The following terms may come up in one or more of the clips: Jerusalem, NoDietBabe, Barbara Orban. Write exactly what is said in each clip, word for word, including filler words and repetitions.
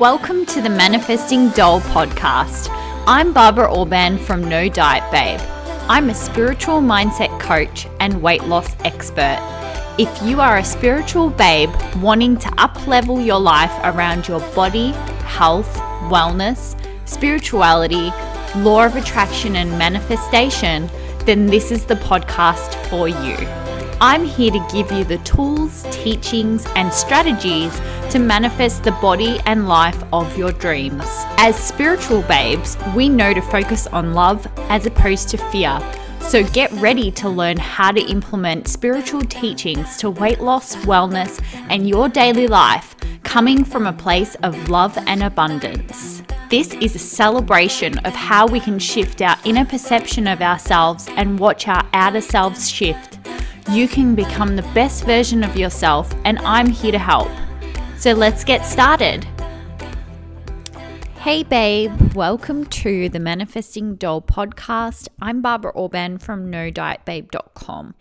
Welcome to the Manifesting Doll podcast. I'm Barbara Orban from NoDietBabe. I'm a spiritual mindset coach and weight loss expert. If you are a spiritual babe wanting to up-level your life around your body, health, wellness, spirituality, law of attraction and manifestation, then this is the podcast for you. I'm here to give you the tools, teachings, and strategies to manifest the body and life of your dreams. As spiritual babes, we know to focus on love as opposed to fear. So get ready to learn how to implement spiritual teachings to weight loss, wellness, and your daily life, coming from a place of love and abundance. This is a celebration of how we can shift our inner perception of ourselves and watch our outer selves shift. You can become the best version of yourself, and I'm here to help. So let's get started. Hey babe, welcome to the Manifesting Doll podcast. I'm Barbara Orban from no diet babe dot com.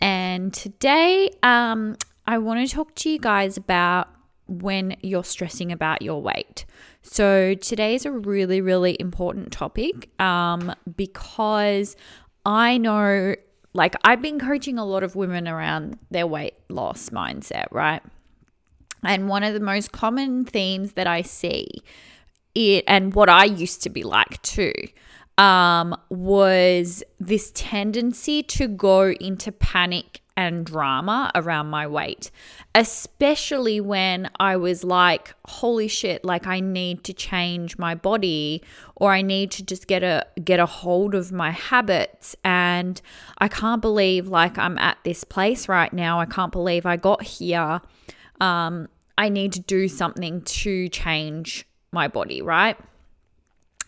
And today um, I want to talk to you guys about when you're stressing about your weight. So today is a really, really important topic um, because I know Like I've been coaching a lot of women around their weight loss mindset, right? And one of the most common themes that I see it, and what I used to be like too, um, was this tendency to go into panic and drama around my weight, especially when I was like, holy shit, like I need to change my body, or I need to just get a get a hold of my habits, and I can't believe like I'm at this place right now. I can't believe I got here. Um, I need to do something to change my body, right?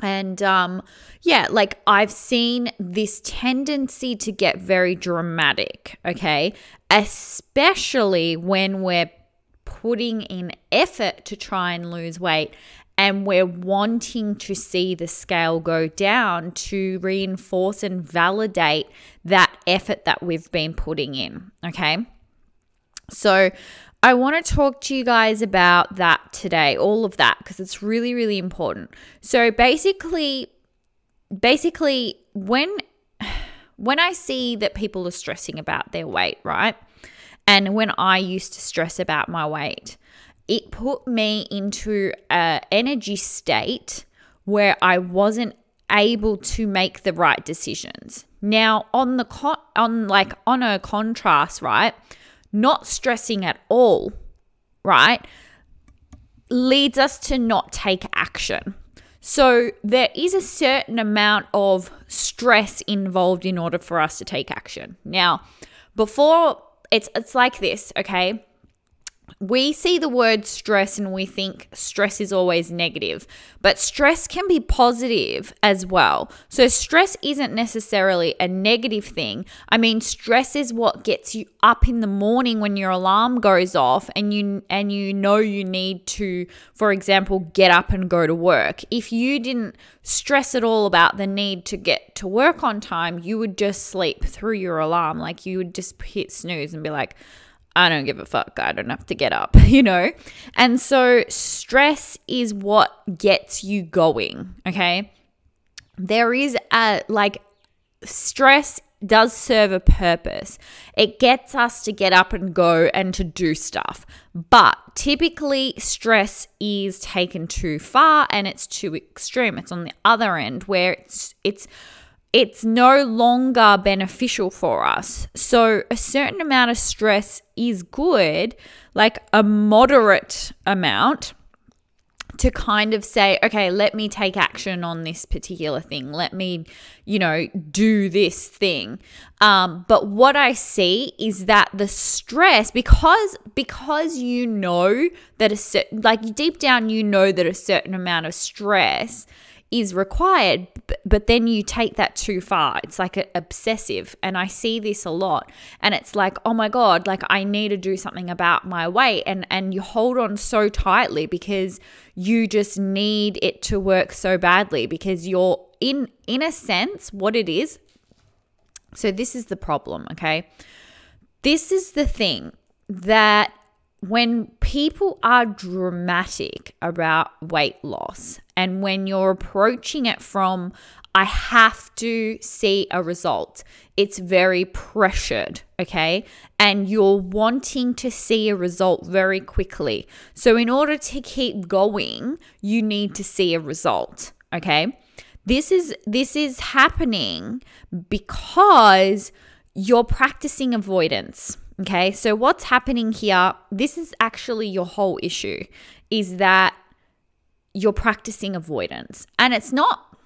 And um, yeah, like I've seen this tendency to get very dramatic, okay? Especially when we're putting in effort to try and lose weight and we're wanting to see the scale go down to reinforce and validate that effort that we've been putting in, okay? So I want to talk to you guys about that today, all of that, because it's really, really important. So basically, basically when when I see that people are stressing about their weight, right? And when I used to stress about my weight, it put me into an energy state where I wasn't able to make the right decisions. Now, on the con- on like on a contrast, right? Not stressing at all, right, leads us to not take action. So there is a certain amount of stress involved in order for us to take action. Now, before it's it's like this, okay? We see the word stress and we think stress is always negative, but stress can be positive as well. So stress isn't necessarily a negative thing. I mean, stress is what gets you up in the morning when your alarm goes off and you and you know you need to, for example, get up and go to work. If you didn't stress at all about the need to get to work on time, you would just sleep through your alarm. Like you would just hit snooze and be like, I don't give a fuck. I don't have to get up, you know? And so stress is what gets you going, okay? There is a, like, stress does serve a purpose. It gets us to get up and go and to do stuff. But typically stress is taken too far and it's too extreme. It's on the other end where it's it's It's no longer beneficial for us. So a certain amount of stress is good, like a moderate amount, to kind of say, okay, let me take action on this particular thing. Let me, you know, do this thing. Um, but what I see is that the stress, because because you know that a certain, like deep down you know that a certain amount of stress is required, but then you take that too far. It's like a, obsessive, and I see this a lot. And it's like, oh my God, like I need to do something about my weight, and and you hold on so tightly because you just need it to work so badly, because you're in in a sense what it is. So this is the problem, okay? This is the thing that when people are dramatic about weight loss, and when you're approaching it from, I have to see a result, it's very pressured, okay? And you're wanting to see a result very quickly. So in order to keep going, you need to see a result, okay? This is this is happening because you're practicing avoidance. Okay, so what's happening here, this is actually your whole issue, is that you're practicing avoidance. And it's not,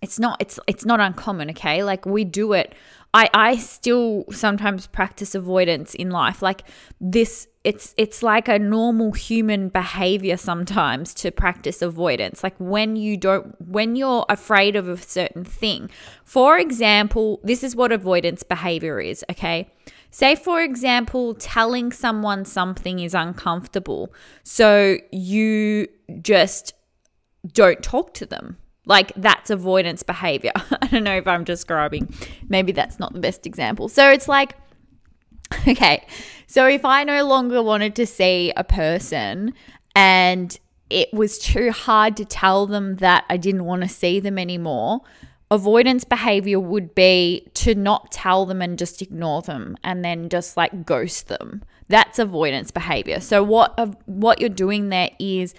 it's not, it's it's not uncommon, okay? Like we do it, I, I still sometimes practice avoidance in life. Like this, it's it's like a normal human behavior sometimes to practice avoidance. Like when you don't, when you're afraid of a certain thing. For example, this is what avoidance behavior is, okay? Say, for example, telling someone something is uncomfortable, so you just don't talk to them. Like that's avoidance behavior. I don't know if I'm describing, maybe that's not the best example. So it's like, okay, so if I no longer wanted to see a person and it was too hard to tell them that I didn't want to see them anymore, avoidance behavior would be to not tell them and just ignore them and then just like ghost them. That's avoidance behavior. So what what you're doing there is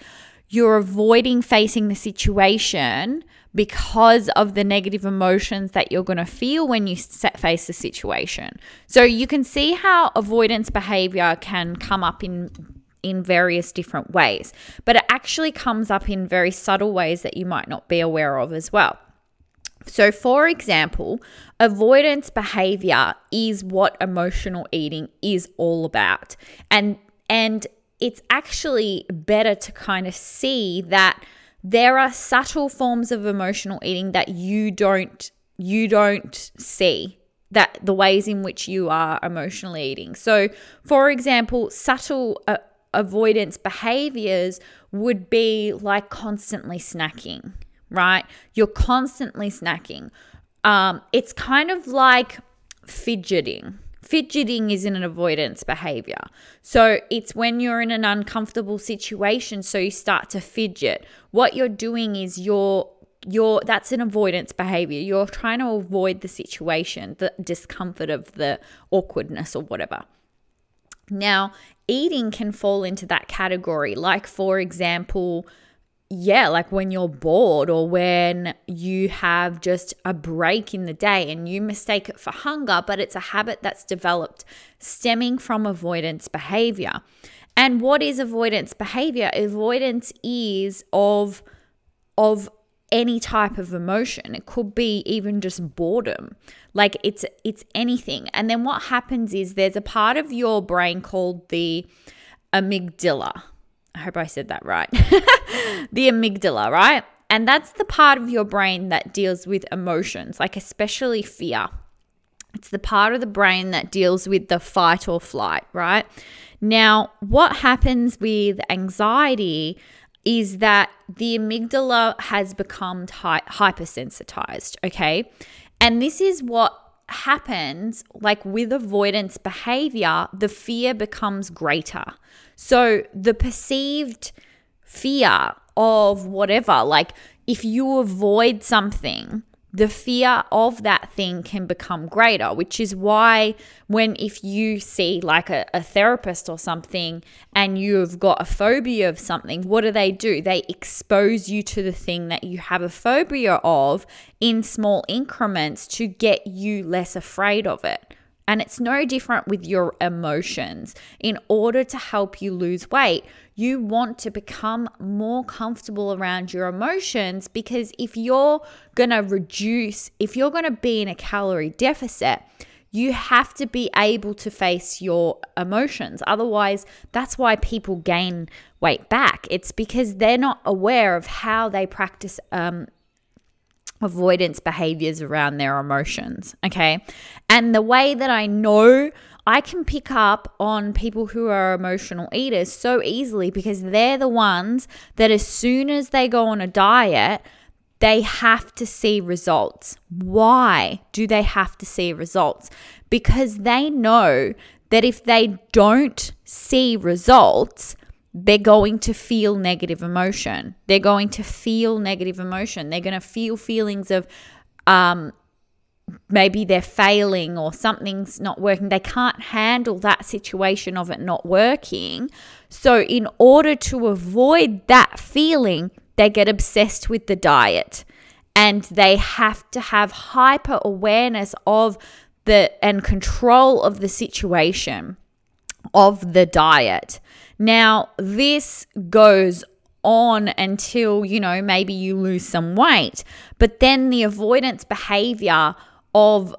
you're avoiding facing the situation because of the negative emotions that you're going to feel when you face the situation. So you can see how avoidance behavior can come up in in various different ways, but it actually comes up in very subtle ways that you might not be aware of as well. So for example, avoidance behavior is what emotional eating is all about. And and it's actually better to kind of see that there are subtle forms of emotional eating that you don't you don't see, that the ways in which you are emotionally eating. So for example, subtle uh, avoidance behaviors would be like constantly snacking. Right? You're constantly snacking. Um, it's kind of like fidgeting. Fidgeting isn't an avoidance behavior. So it's when you're in an uncomfortable situation, so you start to fidget. What you're doing is you're you're that's an avoidance behavior. You're trying to avoid the situation, the discomfort of the awkwardness or whatever. Now, eating can fall into that category. Like for example, Yeah, like when you're bored or when you have just a break in the day and you mistake it for hunger, but it's a habit that's developed stemming from avoidance behavior. And what is avoidance behavior? Avoidance is of, of any type of emotion. It could be even just boredom. Like it's, it's anything. And then what happens is there's a part of your brain called the amygdala. I hope I said that right. The amygdala, right? And that's the part of your brain that deals with emotions, like especially fear. It's the part of the brain that deals with the fight or flight, right? Now, what happens with anxiety is that the amygdala has become hy- hypersensitized, okay? And this is what happens, like with avoidance behavior, the fear becomes greater. So the perceived fear of whatever, like if you avoid something, the fear of that thing can become greater, which is why when if you see like a, a therapist or something and you've got a phobia of something, what do they do? They expose you to the thing that you have a phobia of in small increments to get you less afraid of it. And it's no different with your emotions. In order to help you lose weight, you want to become more comfortable around your emotions, because if you're going to reduce, if you're going to be in a calorie deficit, you have to be able to face your emotions. Otherwise, that's why people gain weight back. It's because they're not aware of how they practice um avoidance behaviors around their emotions, okay? And the way that I know I can pick up on people who are emotional eaters so easily, because they're the ones that as soon as they go on a diet, they have to see results. Why do they have to see results? Because they know that if they don't see results, they're going to feel negative emotion. They're going to feel negative emotion. They're going to feel feelings of um, maybe they're failing or something's not working. They can't handle that situation of it not working. So in order to avoid that feeling, they get obsessed with the diet, and they have to have hyper awareness of the and control of the situation of the diet. Now, this goes on until, you know, maybe you lose some weight, but then the avoidance behavior of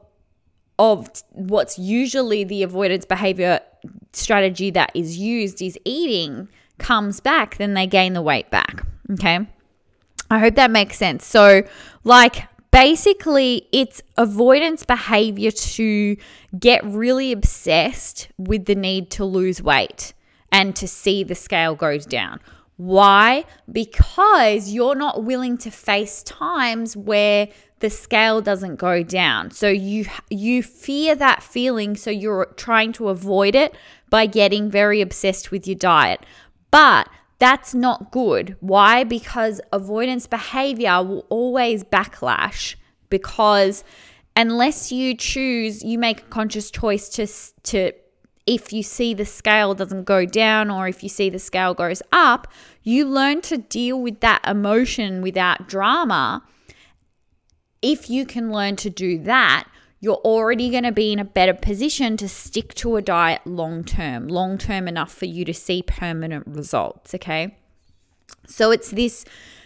of what's usually the avoidance behavior strategy that is used is eating comes back, then they gain the weight back. Okay, I hope that makes sense. So, like, basically, it's avoidance behavior to get really obsessed with the need to lose weight and to see the scale goes down. Why? Because you're not willing to face times where the scale doesn't go down. So you you fear that feeling, so you're trying to avoid it by getting very obsessed with your diet. But that's not good. Why? Because avoidance behavior will always backlash, because unless you choose, you make a conscious choice to, to if you see the scale doesn't go down or if you see the scale goes up, you learn to deal with that emotion without drama. If you can learn to do that, you're already going to be in a better position to stick to a diet long-term, long-term enough for you to see permanent results, okay? So it's this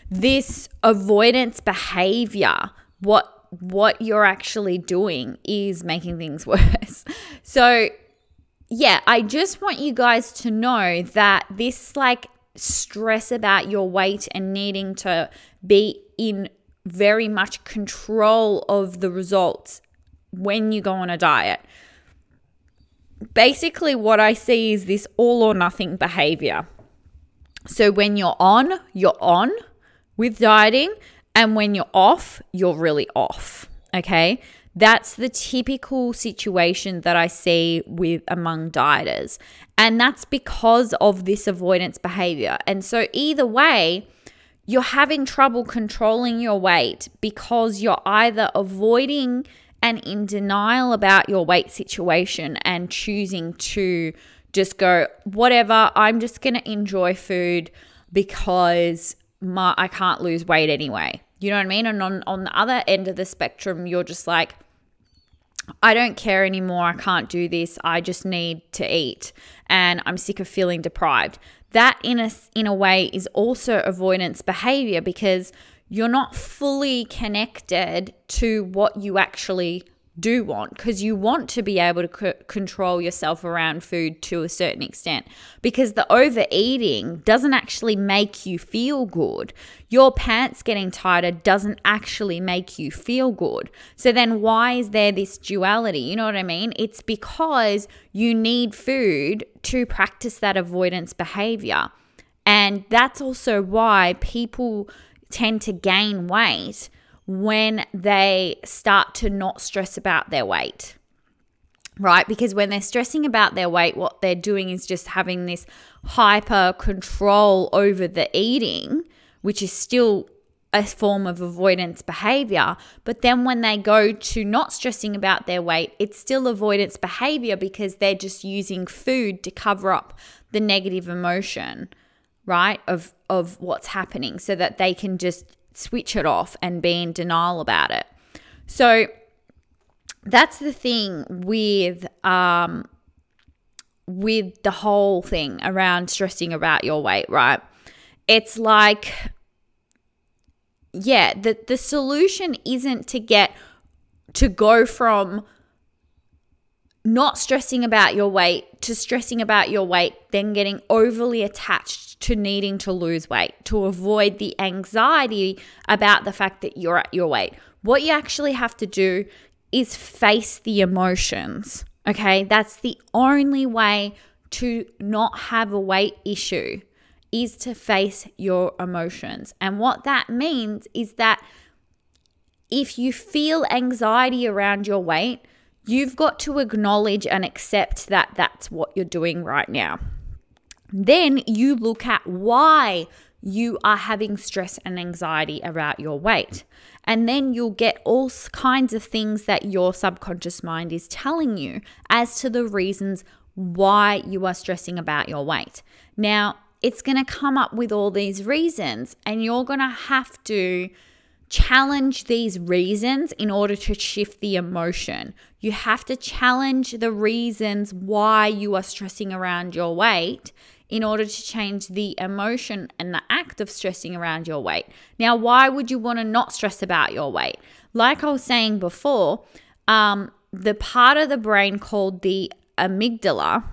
this avoidance behavior. What what you're actually doing is making things worse. So yeah, I just want you guys to know that this like stress about your weight and needing to be in very much control of the results when you go on a diet. Basically, what I see is this all or nothing behavior. So when you're on, you're on with dieting, and when you're off, you're really off. Okay? That's the typical situation that I see with among dieters. And that's because of this avoidance behavior. And so either way, you're having trouble controlling your weight because you're either avoiding and in denial about your weight situation and choosing to just go, whatever, I'm just going to enjoy food because my, I can't lose weight anyway. You know what I mean? And on, on the other end of the spectrum, you're just like, I don't care anymore. I can't do this. I just need to eat and I'm sick of feeling deprived. That in a, in a way is also avoidance behavior, because you're not fully connected to what you actually do want, because you want to be able to c- control yourself around food to a certain extent, because the overeating doesn't actually make you feel good. Your pants getting tighter doesn't actually make you feel good. So then why is there this duality? You know what I mean? It's because you need food to practice that avoidance behavior. And that's also why people tend to gain weight when they start to not stress about their weight, right? Because when they're stressing about their weight, what they're doing is just having this hyper control over the eating, which is still a form of avoidance behavior. But then when they go to not stressing about their weight, it's still avoidance behavior, because they're just using food to cover up the negative emotion, right, of of what's happening, so that they can just switch it off and be in denial about it. So that's the thing with um with the whole thing around stressing about your weight, right? It's like, yeah, the, the solution isn't to get to go from not stressing about your weight to stressing about your weight, then getting overly attached to needing to lose weight to avoid the anxiety about the fact that you're at your weight. What you actually have to do is face the emotions, okay? That's the only way to not have a weight issue, is to face your emotions. And what that means is that if you feel anxiety around your weight, You've got to acknowledge and accept that that's what you're doing right now. Then you look at why you are having stress and anxiety about your weight. And then you'll get all kinds of things that your subconscious mind is telling you as to the reasons why you are stressing about your weight. Now, it's going to come up with all these reasons, and you're going to have to challenge these reasons in order to shift the emotion. You have to challenge the reasons why you are stressing around your weight in order to change the emotion and the act of stressing around your weight. Now, why would you want to not stress about your weight? Like I was saying before, um, the part of the brain called the amygdala,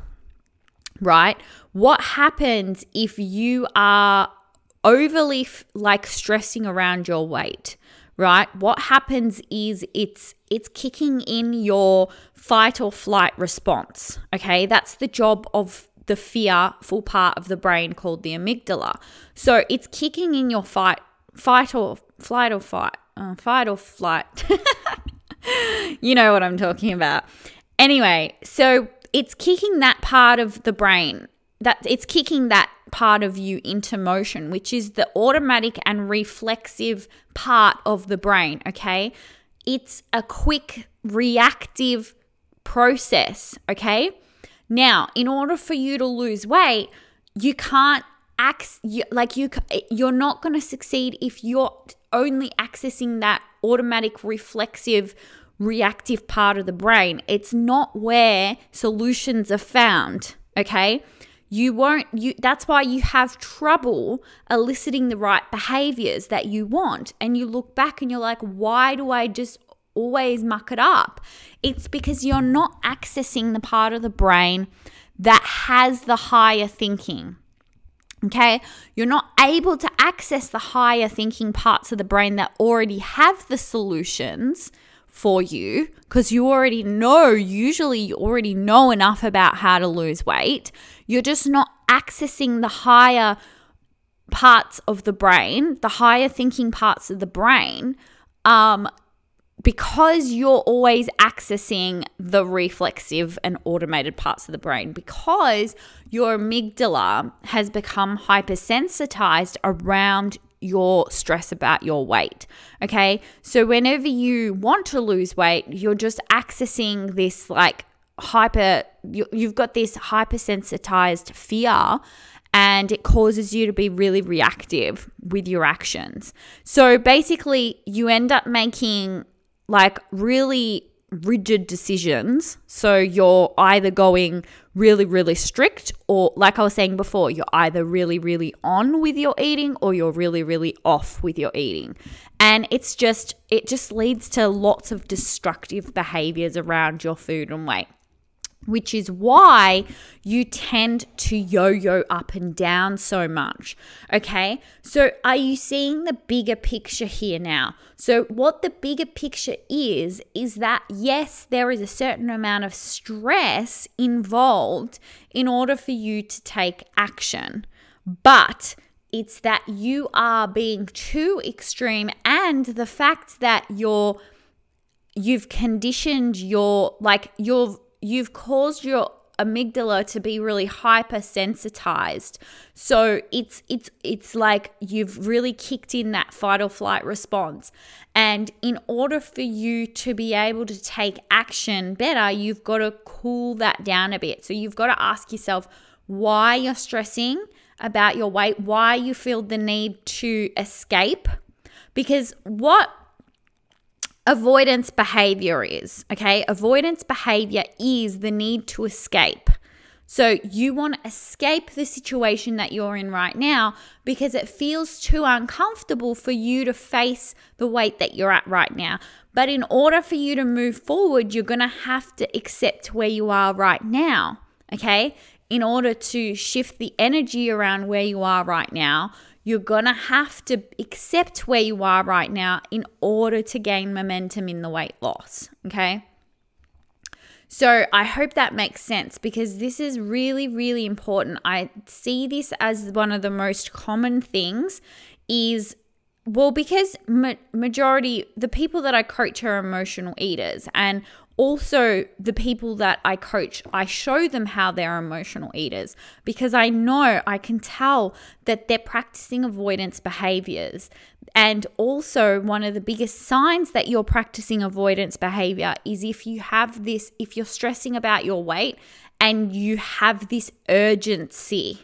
right? What happens if you are overly like stressing around your weight, right? What happens is it's it's kicking in your fight or flight response, okay? That's the job of the fearful part of the brain called the amygdala. So it's kicking in your fight, fight or flight or fight, uh, fight or flight. You know what I'm talking about. Anyway, so it's kicking that part of the brain. That it's kicking that part of you into motion, which is the automatic and reflexive part of the brain, okay? It's a quick reactive process, okay? Now, in order for you to lose weight, you can't act like you you're not going to succeed if you're only accessing that automatic reflexive reactive part of the brain. It's not where solutions are found, okay? You won't, you, that's why you have trouble eliciting the right behaviors that you want. And you look back and you're like, why do I just always muck it up? It's because you're not accessing the part of the brain that has the higher thinking. Okay. You're not able to access the higher thinking parts of the brain that already have the solutions for you, because you already know, usually you already know enough about how to lose weight. You're just not accessing the higher parts of the brain, the higher thinking parts of the brain, um, because you're always accessing the reflexive and automated parts of the brain, because your amygdala has become hypersensitized around your stress about your weight, okay? So whenever you want to lose weight, you're just accessing this like hyper, you, you've got this hypersensitized fear, and it causes you to be really reactive with your actions. So basically you end up making like really rigid decisions. So you're either going really, really strict, or like I was saying before, you're either really, really on with your eating, or you're really, really off with your eating. And it's just, it just leads to lots of destructive behaviors around your food and weight, which is why you tend to yo-yo up and down so much, okay? So are you seeing the bigger picture here now? So what the bigger picture is, is that yes, there is a certain amount of stress involved in order for you to take action, but it's that you are being too extreme, and the fact that you're, you've conditioned your, like your, you've caused your amygdala to be really hypersensitized. So it's it's it's like you've really kicked in that fight or flight response. And in order for you to be able to take action better, you've got to cool that down a bit. So you've got to ask yourself why you're stressing about your weight, why you feel the need to escape. Because what avoidance behavior is, okay? Avoidance behavior is the need to escape. So you want to escape the situation that you're in right now because it feels too uncomfortable for you to face the weight that you're at right now. But in order for you to move forward, you're going to have to accept where you are right now, okay? In order to shift the energy around where you are right now, you're going to have to accept where you are right now in order to gain momentum in the weight loss, okay? So I hope that makes sense, because this is really, really important. I see this as one of the most common things is, well, because ma- majority, the people that I coach are emotional eaters, and Also, the people that I coach, I show them how they're emotional eaters, because I know, I can tell that they're practicing avoidance behaviors. And also, one of the biggest signs that you're practicing avoidance behavior is if you have this, if you're stressing about your weight and you have this urgency.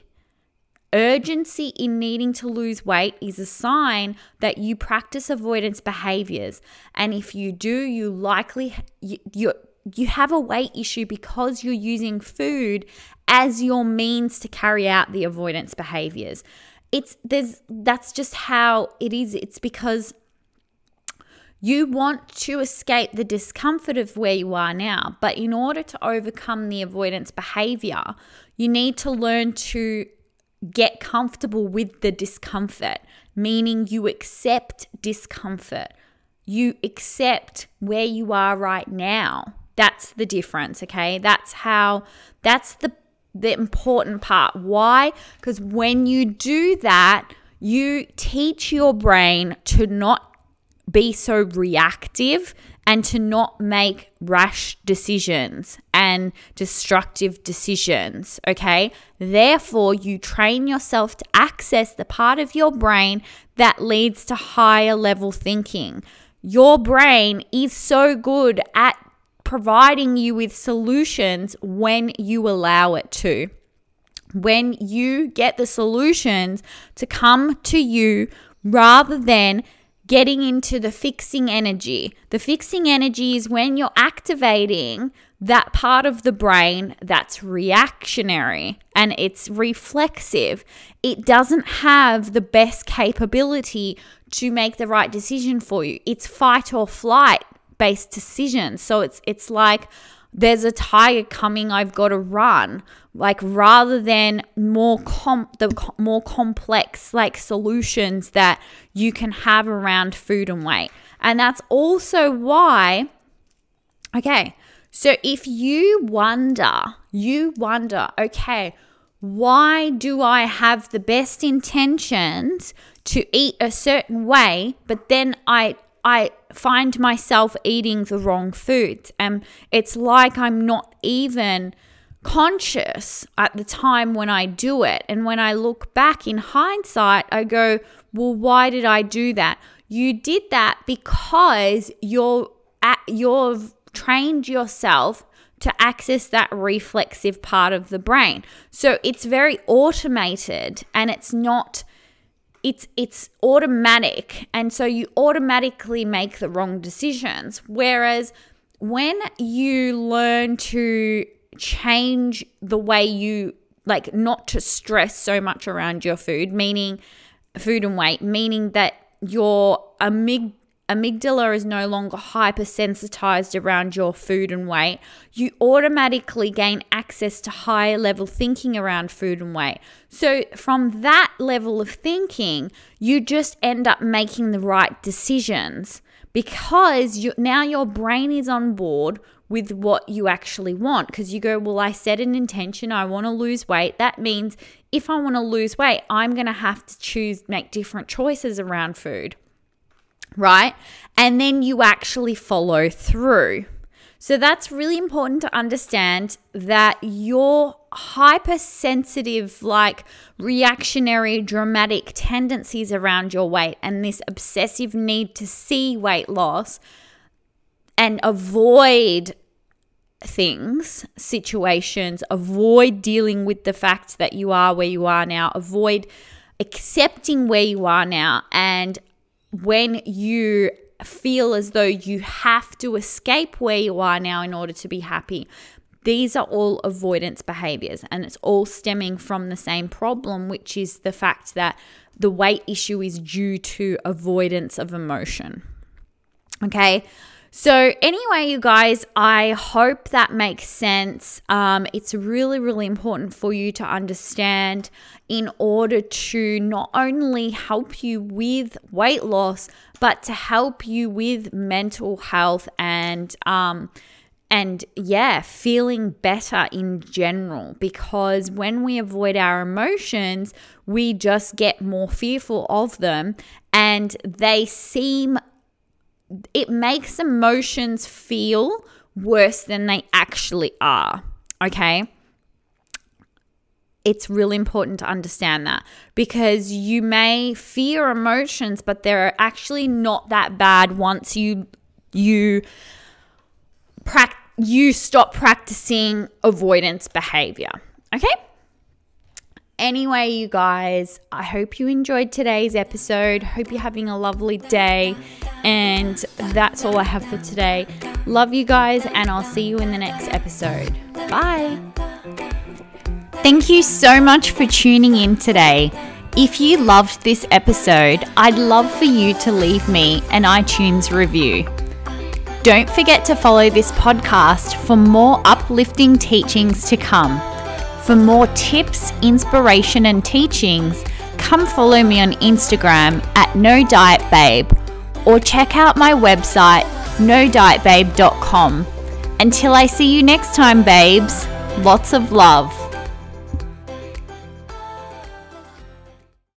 Urgency in needing to lose weight is a sign that you practice avoidance behaviors. And if you do, you likely, you, you, you have a weight issue because you're using food as your means to carry out the avoidance behaviors. It's there's that's just how it is. It's because you want to escape the discomfort of where you are now. But in order to overcome the avoidance behavior, you need to learn to get comfortable with the discomfort, meaning you accept discomfort. You accept where you are right now. That's the difference, okay? That's how, that's the, the important part. Why? Because when you do that, you teach your brain to not be so reactive and to not make rash decisions and destructive decisions, okay? Therefore, you train yourself to access the part of your brain that leads to higher level thinking. Your brain is so good at providing you with solutions when you allow it to. When you get the solutions to come to you rather than getting into the fixing energy. The fixing energy is when you're activating that part of the brain that's reactionary and it's reflexive. It doesn't have the best capability to make the right decision for you. It's fight or flight based decisions. So it's it's like there's a tiger coming, I've got to run. Like rather than more com- the co- more complex like solutions that you can have around food and weight. And that's also why, okay, so if you wonder, you wonder, okay, why do I have the best intentions to eat a certain way, but then I I find myself eating the wrong foods, and it's like I'm not even conscious at the time when I do it. And when I look back in hindsight, I go, well, why did I do that? You did that because you're at, you've trained yourself to access that reflexive part of the brain. So it's very automated and it's not It's it's automatic, and so you automatically make the wrong decisions. Whereas when you learn to change the way you, like not to stress so much around your food, meaning food and weight, meaning that your amygdala, amygdala is no longer hypersensitized around your food and weight, you automatically gain access to higher level thinking around food and weight. So from that level of thinking, you just end up making the right decisions because you, now your brain is on board with what you actually want. Because you go, well, I set an intention, I want to lose weight. That means if I want to lose weight, I'm going to have to choose, make different choices around food. Right? And then you actually follow through. So that's really important to understand, that your hypersensitive, like reactionary, dramatic tendencies around your weight and this obsessive need to see weight loss and avoid things, situations, avoid dealing with the fact that you are where you are now, avoid accepting where you are now, and when you feel as though you have to escape where you are now in order to be happy, these are all avoidance behaviors, and it's all stemming from the same problem, which is the fact that the weight issue is due to avoidance of emotion. Okay. So anyway, you guys, I hope that makes sense. Um, it's really, really important for you to understand in order to not only help you with weight loss, but to help you with mental health and, um, and yeah, feeling better in general. Because when we avoid our emotions, we just get more fearful of them, and they seem It makes emotions feel worse than they actually are, okay? It's really important to understand that, because you may fear emotions, but they're actually not that bad once you you practice. You stop practicing avoidance behavior, okay? Anyway, you guys, I hope you enjoyed today's episode. Hope you're having a lovely day. And that's all I have for today. Love you guys, and I'll see you in the next episode. Bye. Thank you so much for tuning in today. If you loved this episode, I'd love for you to leave me an iTunes review. Don't forget to follow this podcast for more uplifting teachings to come. For more tips, inspiration, and teachings, come follow me on Instagram at No Diet Babe, or check out my website, no diet babe dot com. Until I see you next time, babes, lots of love.